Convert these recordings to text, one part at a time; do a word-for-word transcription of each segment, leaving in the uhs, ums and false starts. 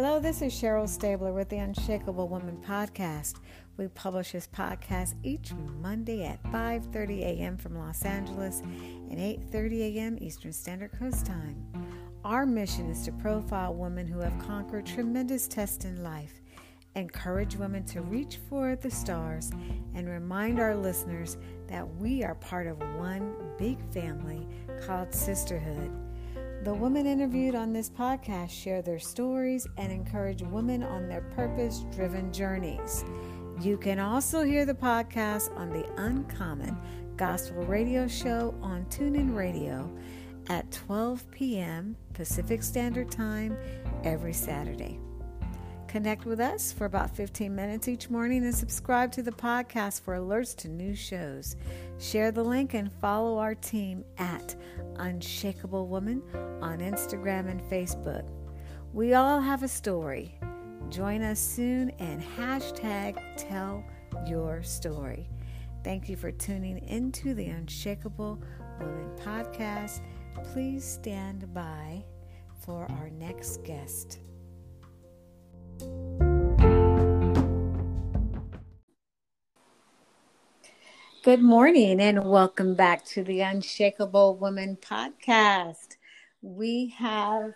Hello, this is Cheryl Stabler with the Unshakable Woman Podcast. We publish this podcast each Monday at five thirty a.m. from Los Angeles and eight thirty a.m. Eastern Standard Coast Time. Our mission is to profile women who have conquered tremendous tests in life, encourage women to reach for the stars, and remind our listeners that we are part of one big family called sisterhood. The women interviewed on this podcast share their stories and encourage women on their purpose-driven journeys. You can also hear the podcast on the Uncommon Gospel Radio Show on TuneIn Radio at twelve p.m. Pacific Standard Time every Saturday. Connect with us for about fifteen minutes each morning and subscribe to the podcast for alerts to new shows. Share the link and follow our team at Unshakable Woman on Instagram and Facebook. We all have a story. Join us soon and hashtag tell your story. Thank you for tuning into the Unshakable Woman Podcast. Please stand by for our next guest. Good morning and welcome back to the Unshakable Woman Podcast. We have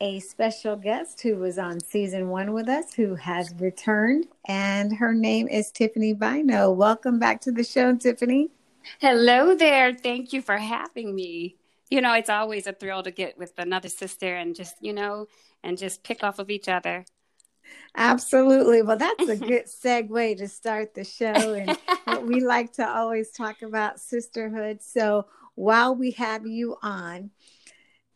a special guest who was on season one with us who has returned, and her name is Tiffany Bynoe. Welcome back to the show, Tiffany. Hello there. Thank you for having me. You know, it's always a thrill to get with another sister and just, you know, and just pick off of each other. Absolutely. Well, that's a good segue to start the show. And what we like to always talk about sisterhood. So while we have you on,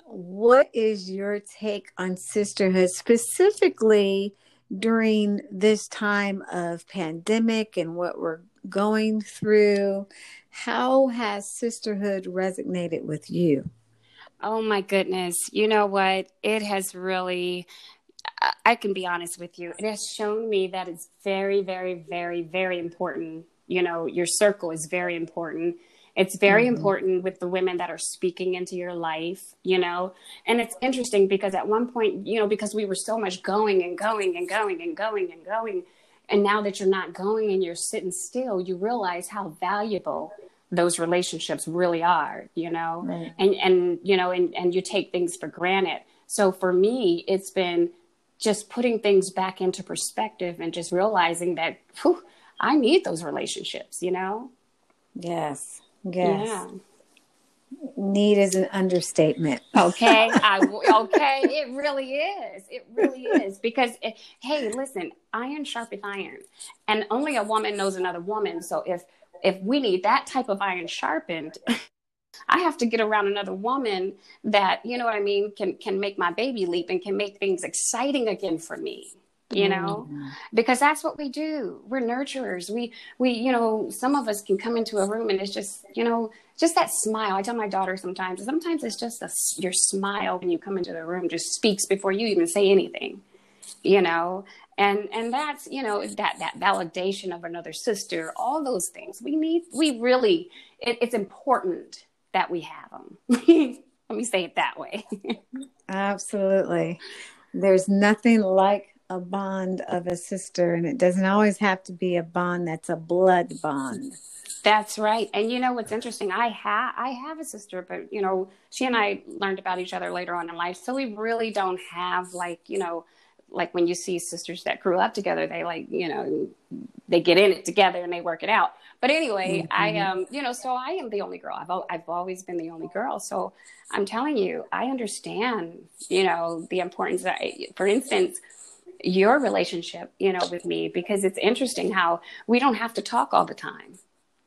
what is your take on sisterhood specifically during this time of pandemic and what we're going through? How has sisterhood resonated with you? Oh, my goodness. You know what? It has really... I can be honest with you. It has shown me that it's very, very, very, very important. You know, your circle is very important. It's very mm-hmm. important with the women that are speaking into your life, you know, and it's interesting because at one point, you know, because we were so much going and going and going and going and going. And now that you're not going and you're sitting still, you realize how valuable those relationships really are, you know, right. and, and, you know, and, and you take things for granted. So for me, it's been just putting things back into perspective and just realizing that whew, I need those relationships, you know? Yes. Yes. Yeah. Need is an understatement. Okay. I, okay. It really is. It really is. Because, it, hey, listen, iron sharpens iron. And only a woman knows another woman. So if, if we need that type of iron sharpened... I have to get around another woman that, you know what I mean, can can make my baby leap and can make things exciting again for me, you know, mm. because that's what we do. We're nurturers. We, we, you know, some of us can come into a room and it's just, you know, just that smile. I tell my daughter sometimes, sometimes it's just a, your smile when you come into the room just speaks before you even say anything, you know, and, and that's, you know, that, that validation of another sister, all those things we need, we really, it, it's important that we have them. Let me say it that way. Absolutely. There's nothing like a bond of a sister, and it doesn't always have to be a bond that's a blood bond. That's right. And you know what's interesting? I have I have a sister, but you know, she and I learned about each other later on in life. So we really don't have like, you know, like when you see sisters that grew up together, they like, you know, they get in it together and they work it out. But anyway, mm-hmm. I, um, you know, so I am the only girl. I've, I've always been the only girl. So I'm telling you, I understand, you know, the importance that, I, for instance, your relationship, you know, with me, because it's interesting how we don't have to talk all the time.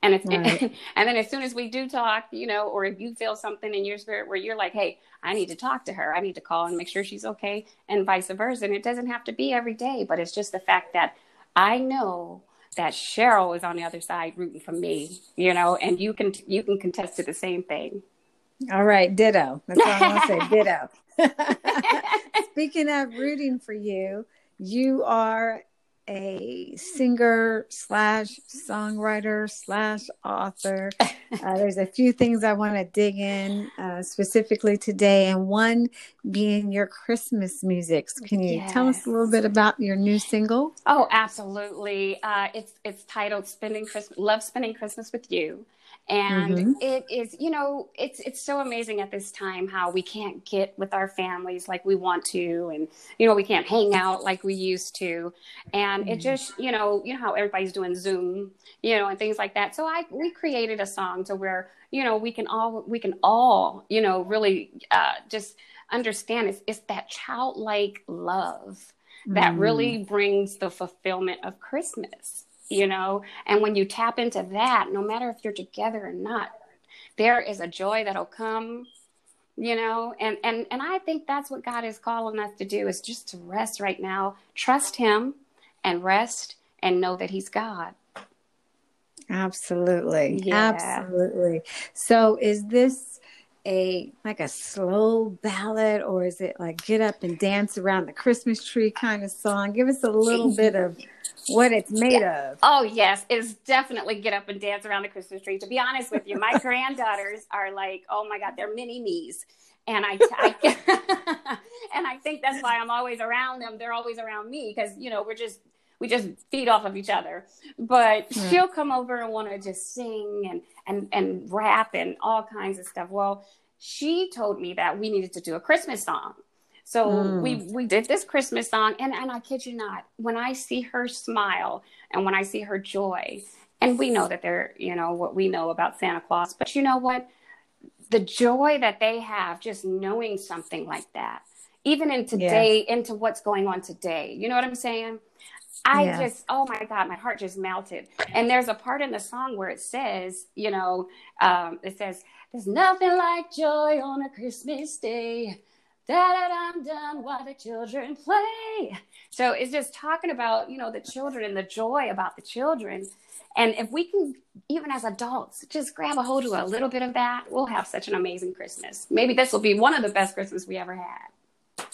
And if, right. and, and then as soon as we do talk, you know, or if you feel something in your spirit where you're like, hey, I need to talk to her. I need to call and make sure she's okay and vice versa. And it doesn't have to be every day, but it's just the fact that I know that Cheryl is on the other side rooting for me, you know, and you can, you can contest to the same thing. All right. Ditto. That's all I'm going to say. Ditto. Speaking of rooting for you, you are a singer slash songwriter slash author. Uh, there's a few things I want to dig in uh, specifically today, and one being your Christmas music. Can you yes. tell us a little bit about your new single? Oh, absolutely. Uh, it's it's titled "Spending Christmas." Love spending Christmas with you. And mm-hmm. it is, you know, it's it's so amazing at this time how we can't get with our families like we want to, and you know, we can't hang out like we used to, and mm-hmm. it just, you know, you know how everybody's doing Zoom, you know, and things like that. So I we created a song to where, you know, we can all we can all, you know, really uh, just understand it's it's that childlike love mm-hmm. that really brings the fulfillment of Christmas. You know, and when you tap into that, no matter if you're together or not, there is a joy that'll come, you know, and, and, and I think that's what God is calling us to do, is just to rest right now, trust him and rest and know that he's God. Absolutely. Yeah. Absolutely. So is this a, like a slow ballad, or is it like get up and dance around the Christmas tree kind of song? Give us a little bit of what it's made yeah. of. Oh, yes. It's definitely get up and dance around the Christmas tree. To be honest with you, my granddaughters are like, oh my God, they're mini me's. And I, I and I think that's why I'm always around them. They're always around me because, you know, we're just, we just feed off of each other. But mm. she'll come over and want to just sing and, and, and rap and all kinds of stuff. Well, she told me that we needed to do a Christmas song. So mm. we, we did this Christmas song, and, and I kid you not, when I see her smile and when I see her joy, and we know that they're, you know, what we know about Santa Claus, but you know what? The joy that they have just knowing something like that, even in today, yes. into what's going on today, you know what I'm saying? I yes. just, oh my God, my heart just melted. And there's a part in the song where it says, you know, um, it says, there's nothing like joy on a Christmas day. Da-da-dum-dum, while the children play. So it's just talking about, you know, the children and the joy about the children. And if we can, even as adults, just grab a hold of a little bit of that, we'll have such an amazing Christmas. Maybe this will be one of the best Christmas we ever had.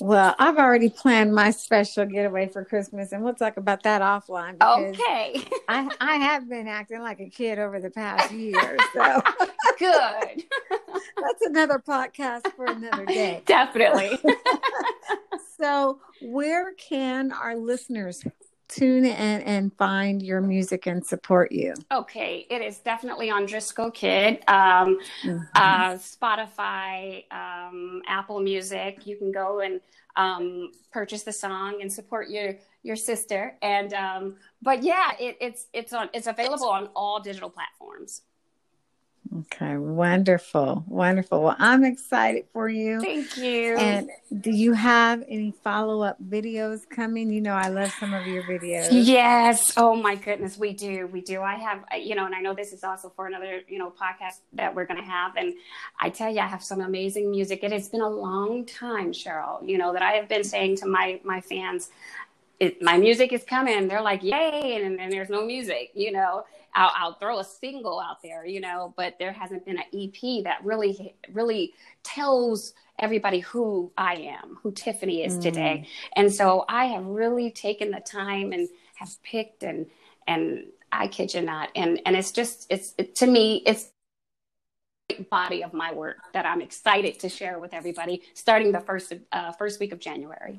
Well, I've already planned my special getaway for Christmas, and we'll talk about that offline. Okay. I, I have been acting like a kid over the past year. So. Good. That's another podcast for another day. Definitely. So where can our listeners tune in and find your music and support you? Okay. It is definitely on Drisco Kid, um, mm-hmm. uh, Spotify, um, Apple Music. You can go and um, purchase the song and support your, your sister. And, um, but yeah, it, it's, it's on, it's available on all digital platforms. Okay. Wonderful. Wonderful. Well, I'm excited for you. Thank you. And do you have any follow-up videos coming? You know, I love some of your videos. Yes. Oh my goodness. We do. We do. I have, you know, and I know this is also for another, you know, podcast that we're going to have. And I tell you, I have some amazing music. It has been a long time, Cheryl, you know, that I have been saying to my, my fans, it, my music is coming. They're like, yay. And then there's no music, you know. I'll, I'll throw a single out there, you know, but there hasn't been an E P that really, really tells everybody who I am, who Tiffany is mm. today. And so I have really taken the time and have picked and, and I kid you not. And, and it's just, it's, it, to me, it's a great body of my work that I'm excited to share with everybody starting the first, uh, first week of January.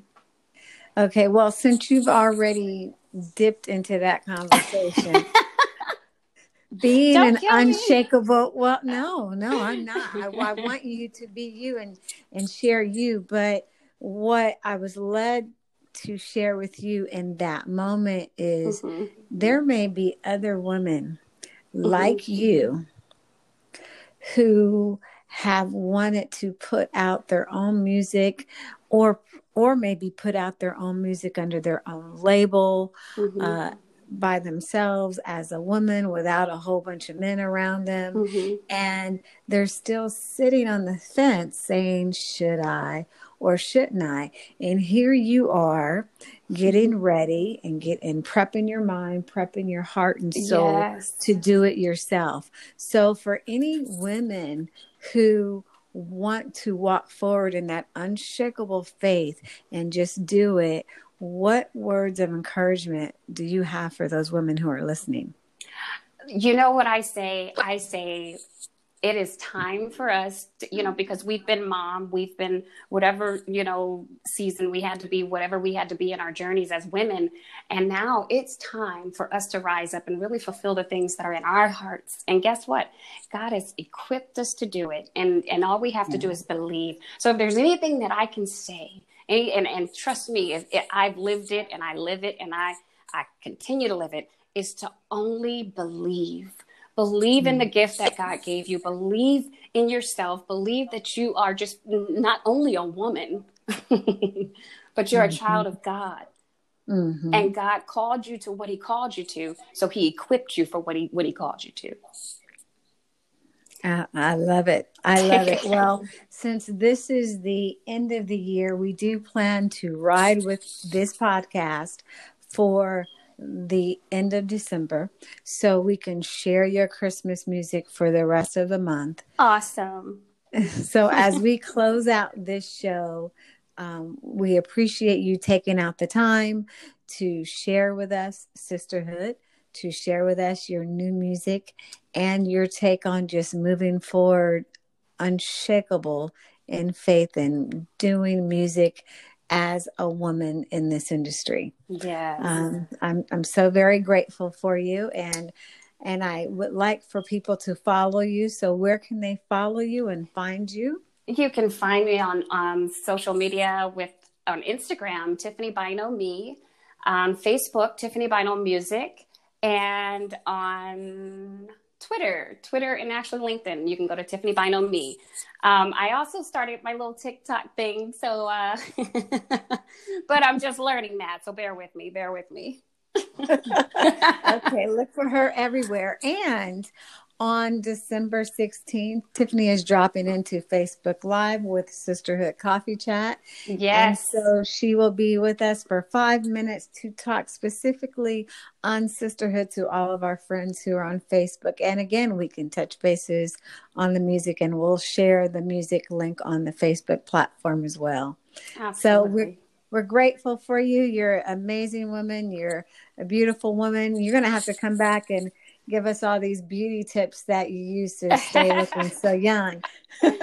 Okay. Well, since you've already dipped into that conversation, being an unshakable, me. well, no, no, I'm not. I, I want you to be you and, and share you. But what I was led to share with you in that moment is mm-hmm. there may be other women mm-hmm. like you who have wanted to put out their own music or, or maybe put out their own music under their own label, mm-hmm. uh, by themselves as a woman without a whole bunch of men around them. Mm-hmm. And they're still sitting on the fence saying, should I or shouldn't I? And here you are getting ready and get and prepping your mind, prepping your heart and soul yes. to do it yourself. So for any women who want to walk forward in that unshakable faith and just do it, what words of encouragement do you have for those women who are listening? You know what I say? I say it is time for us to, you know, because we've been mom, we've been whatever, you know, season we had to be, whatever we had to be in our journeys as women. And now it's time for us to rise up and really fulfill the things that are in our hearts. And guess what? God has equipped us to do it. And, and all we have to do is believe. So if there's anything that I can say, and, and, and trust me, if it, I've lived it and I live it and I, I continue to live it, is to only believe. Believe in the gift that God gave you. Believe in yourself. Believe that you are just not only a woman, but you're mm-hmm. a child of God. Mm-hmm. And God called you to what he called you to. So he equipped you for what he, what he called you to. Uh, I love it. I love it. Well, since this is the end of the year, we do plan to ride with this podcast for the end of December, so we can share your Christmas music for the rest of the month. Awesome. So as we close out this show, um, we appreciate you taking out the time to share with us sisterhood, to share with us your new music and your take on just moving forward, unshakable in faith and doing music as a woman in this industry. Yes. Um, I'm, I'm so very grateful for you. And, and I would like for people to follow you. So where can they follow you and find you? You can find me on, um, social media with, on Instagram, Tiffany Bynoe Me, on Facebook, Tiffany Bynoe Music, and on Twitter, Twitter, and actually LinkedIn. You can go to Tiffany Bynoe Me. Um, I also started my little TikTok thing, so, uh, but I'm just learning that. So bear with me, bear with me. Okay, look for her everywhere. And on December sixteenth, Tiffany is dropping into Facebook Live with Sisterhood Coffee Chat. Yes. And so she will be with us for five minutes to talk specifically on sisterhood to all of our friends who are on Facebook. And again, we can touch bases on the music, and we'll share the music link on the Facebook platform as well. Absolutely. So we're We're grateful for you. You're an amazing woman. You're a beautiful woman. You're going to have to come back and give us all these beauty tips that you used to stay looking so young. you,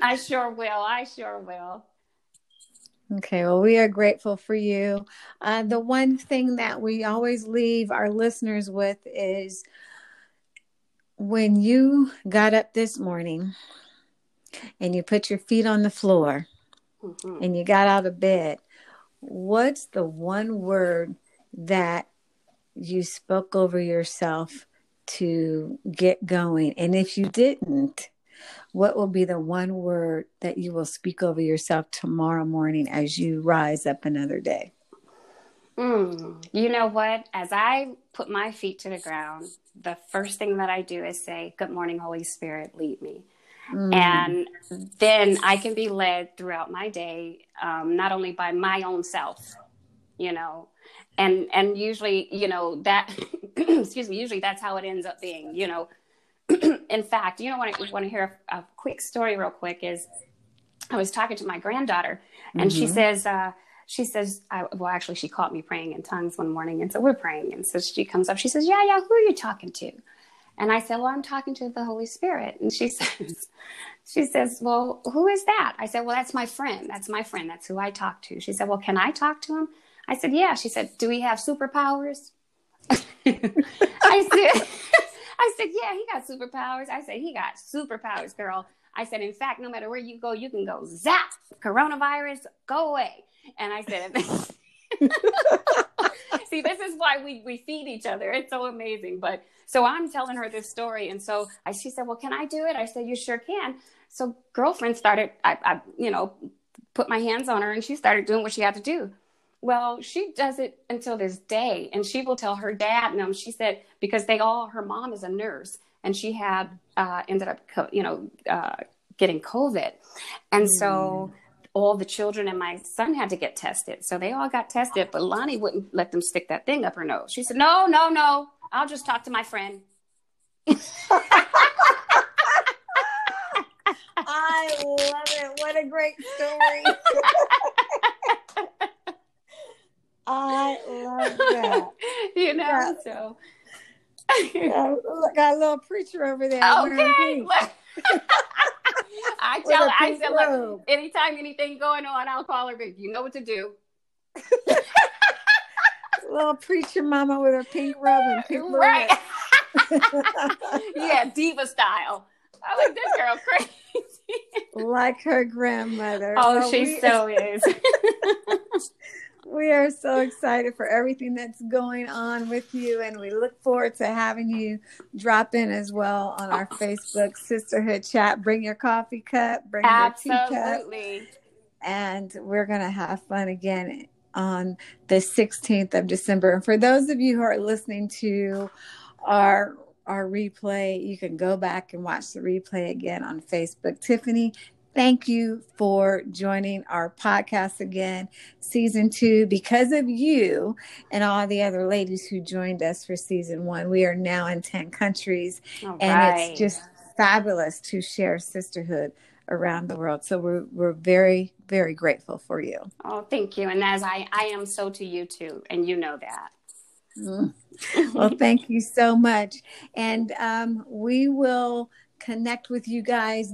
I sure will. I sure will. Okay. Well, we are grateful for you. Uh, the one thing that we always leave our listeners with is, when you got up this morning and you put your feet on the floor mm-hmm. and you got out of bed, what's the one word that you spoke over yourself to get going? And if you didn't, what will be the one word that you will speak over yourself tomorrow morning as you rise up another day? Mm, you know what? As I put my feet to the ground, the first thing that I do is say, "Good morning, Holy Spirit, lead me." Mm. And then I can be led throughout my day, um, not only by my own self, you know, And and usually, you know, that, excuse me, usually that's how it ends up being, you know. In fact, you know, when I want to hear a, a quick story real quick is, I was talking to my granddaughter, and mm-hmm. she says, uh, she says, I, well, actually, she caught me praying in tongues one morning. And so we're praying. And so she comes up, she says, yeah, yeah, who are you talking to? And I said, well, I'm talking to the Holy Spirit. And she says, she says, well, who is that? I said, well, that's my friend. That's my friend. That's who I talk to. She said, well, can I talk to him? I said, yeah. She said, do we have superpowers? I said, I said, yeah, he got superpowers. I said, he got superpowers, girl. I said, in fact, no matter where you go, you can go zap, coronavirus, go away. And I said, see, this is why we, we feed each other. It's so amazing. But so I'm telling her this story. And so I, she said, well, can I do it? I said, you sure can. So girlfriend started, I, I you know, put my hands on her, and she started doing what she had to do. Well, she does it until this day, and she will tell her dad. And she said, because they all, her mom is a nurse, and she had uh, ended up, co- you know, uh, getting COVID. And so all the children and my son had to get tested. So they all got tested, but Lonnie wouldn't let them stick that thing up her nose. She said, no, no, no, I'll just talk to my friend. I love it. What a great story. I love that. You know, yeah. so. Yeah, got a little preacher over there. Okay. I tell I said, look, anytime anything going on, I'll call her, but you know what to do. Little preacher mama with her pink robe and pink right. Yeah, diva style. I was like, this girl crazy. Like her grandmother. Oh, so she we, so is. We are so excited for everything that's going on with you, and we look forward to having you drop in as well on our oh. Facebook Sisterhood Chat. Bring your coffee cup, bring Absolutely. your tea cup. And we're going to have fun again on the sixteenth of December. And for those of you who are listening to our our replay, you can go back and watch the replay again on Facebook. Tiffany, thank you for joining our podcast again, season two. Because of you and all the other ladies who joined us for season one, we are now in ten countries. All and right. It's just fabulous to share sisterhood around the world. So we're we're very, very grateful for you. Oh, thank you. And as I, I am so to you too. And you know that. Well, thank you so much. And um, we will connect with you guys.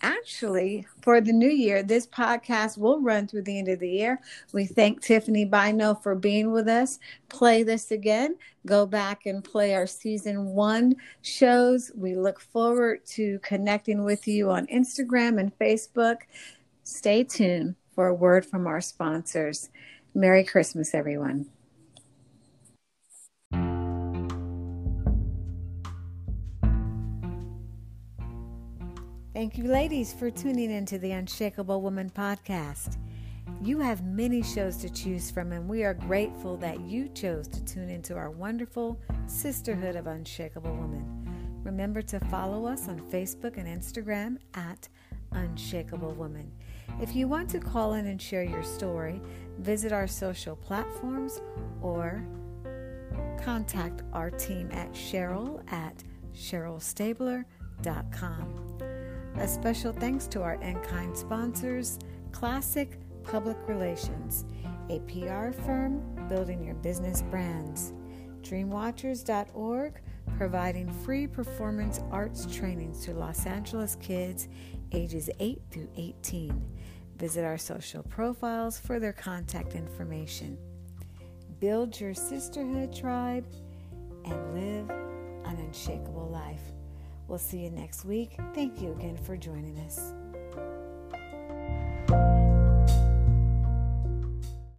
Actually, for the new year, this podcast will run through the end of the year. We thank Tiffany Bynoe for being with us. Play this again. Go back and play our season one shows. We look forward to connecting with you on Instagram and Facebook. Stay tuned for a word from our sponsors. Merry Christmas, everyone. Thank you, ladies, for tuning into the Unshakable Woman podcast. You have many shows to choose from, and we are grateful that you chose to tune into our wonderful sisterhood of Unshakable Woman. Remember to follow us on Facebook and Instagram at Unshakable Woman. If you want to call in and share your story, visit our social platforms or contact our team at Cheryl at Cheryl Stabler dot com. A special thanks to our in-kind sponsors, Classic Public Relations, a P R firm building your business brands, Dream Watchers dot org, providing free performance arts trainings to Los Angeles kids ages eight through eighteen. Visit our social profiles for their contact information. Build your sisterhood tribe and live an unshakable life. We'll see you next week. Thank you again for joining us.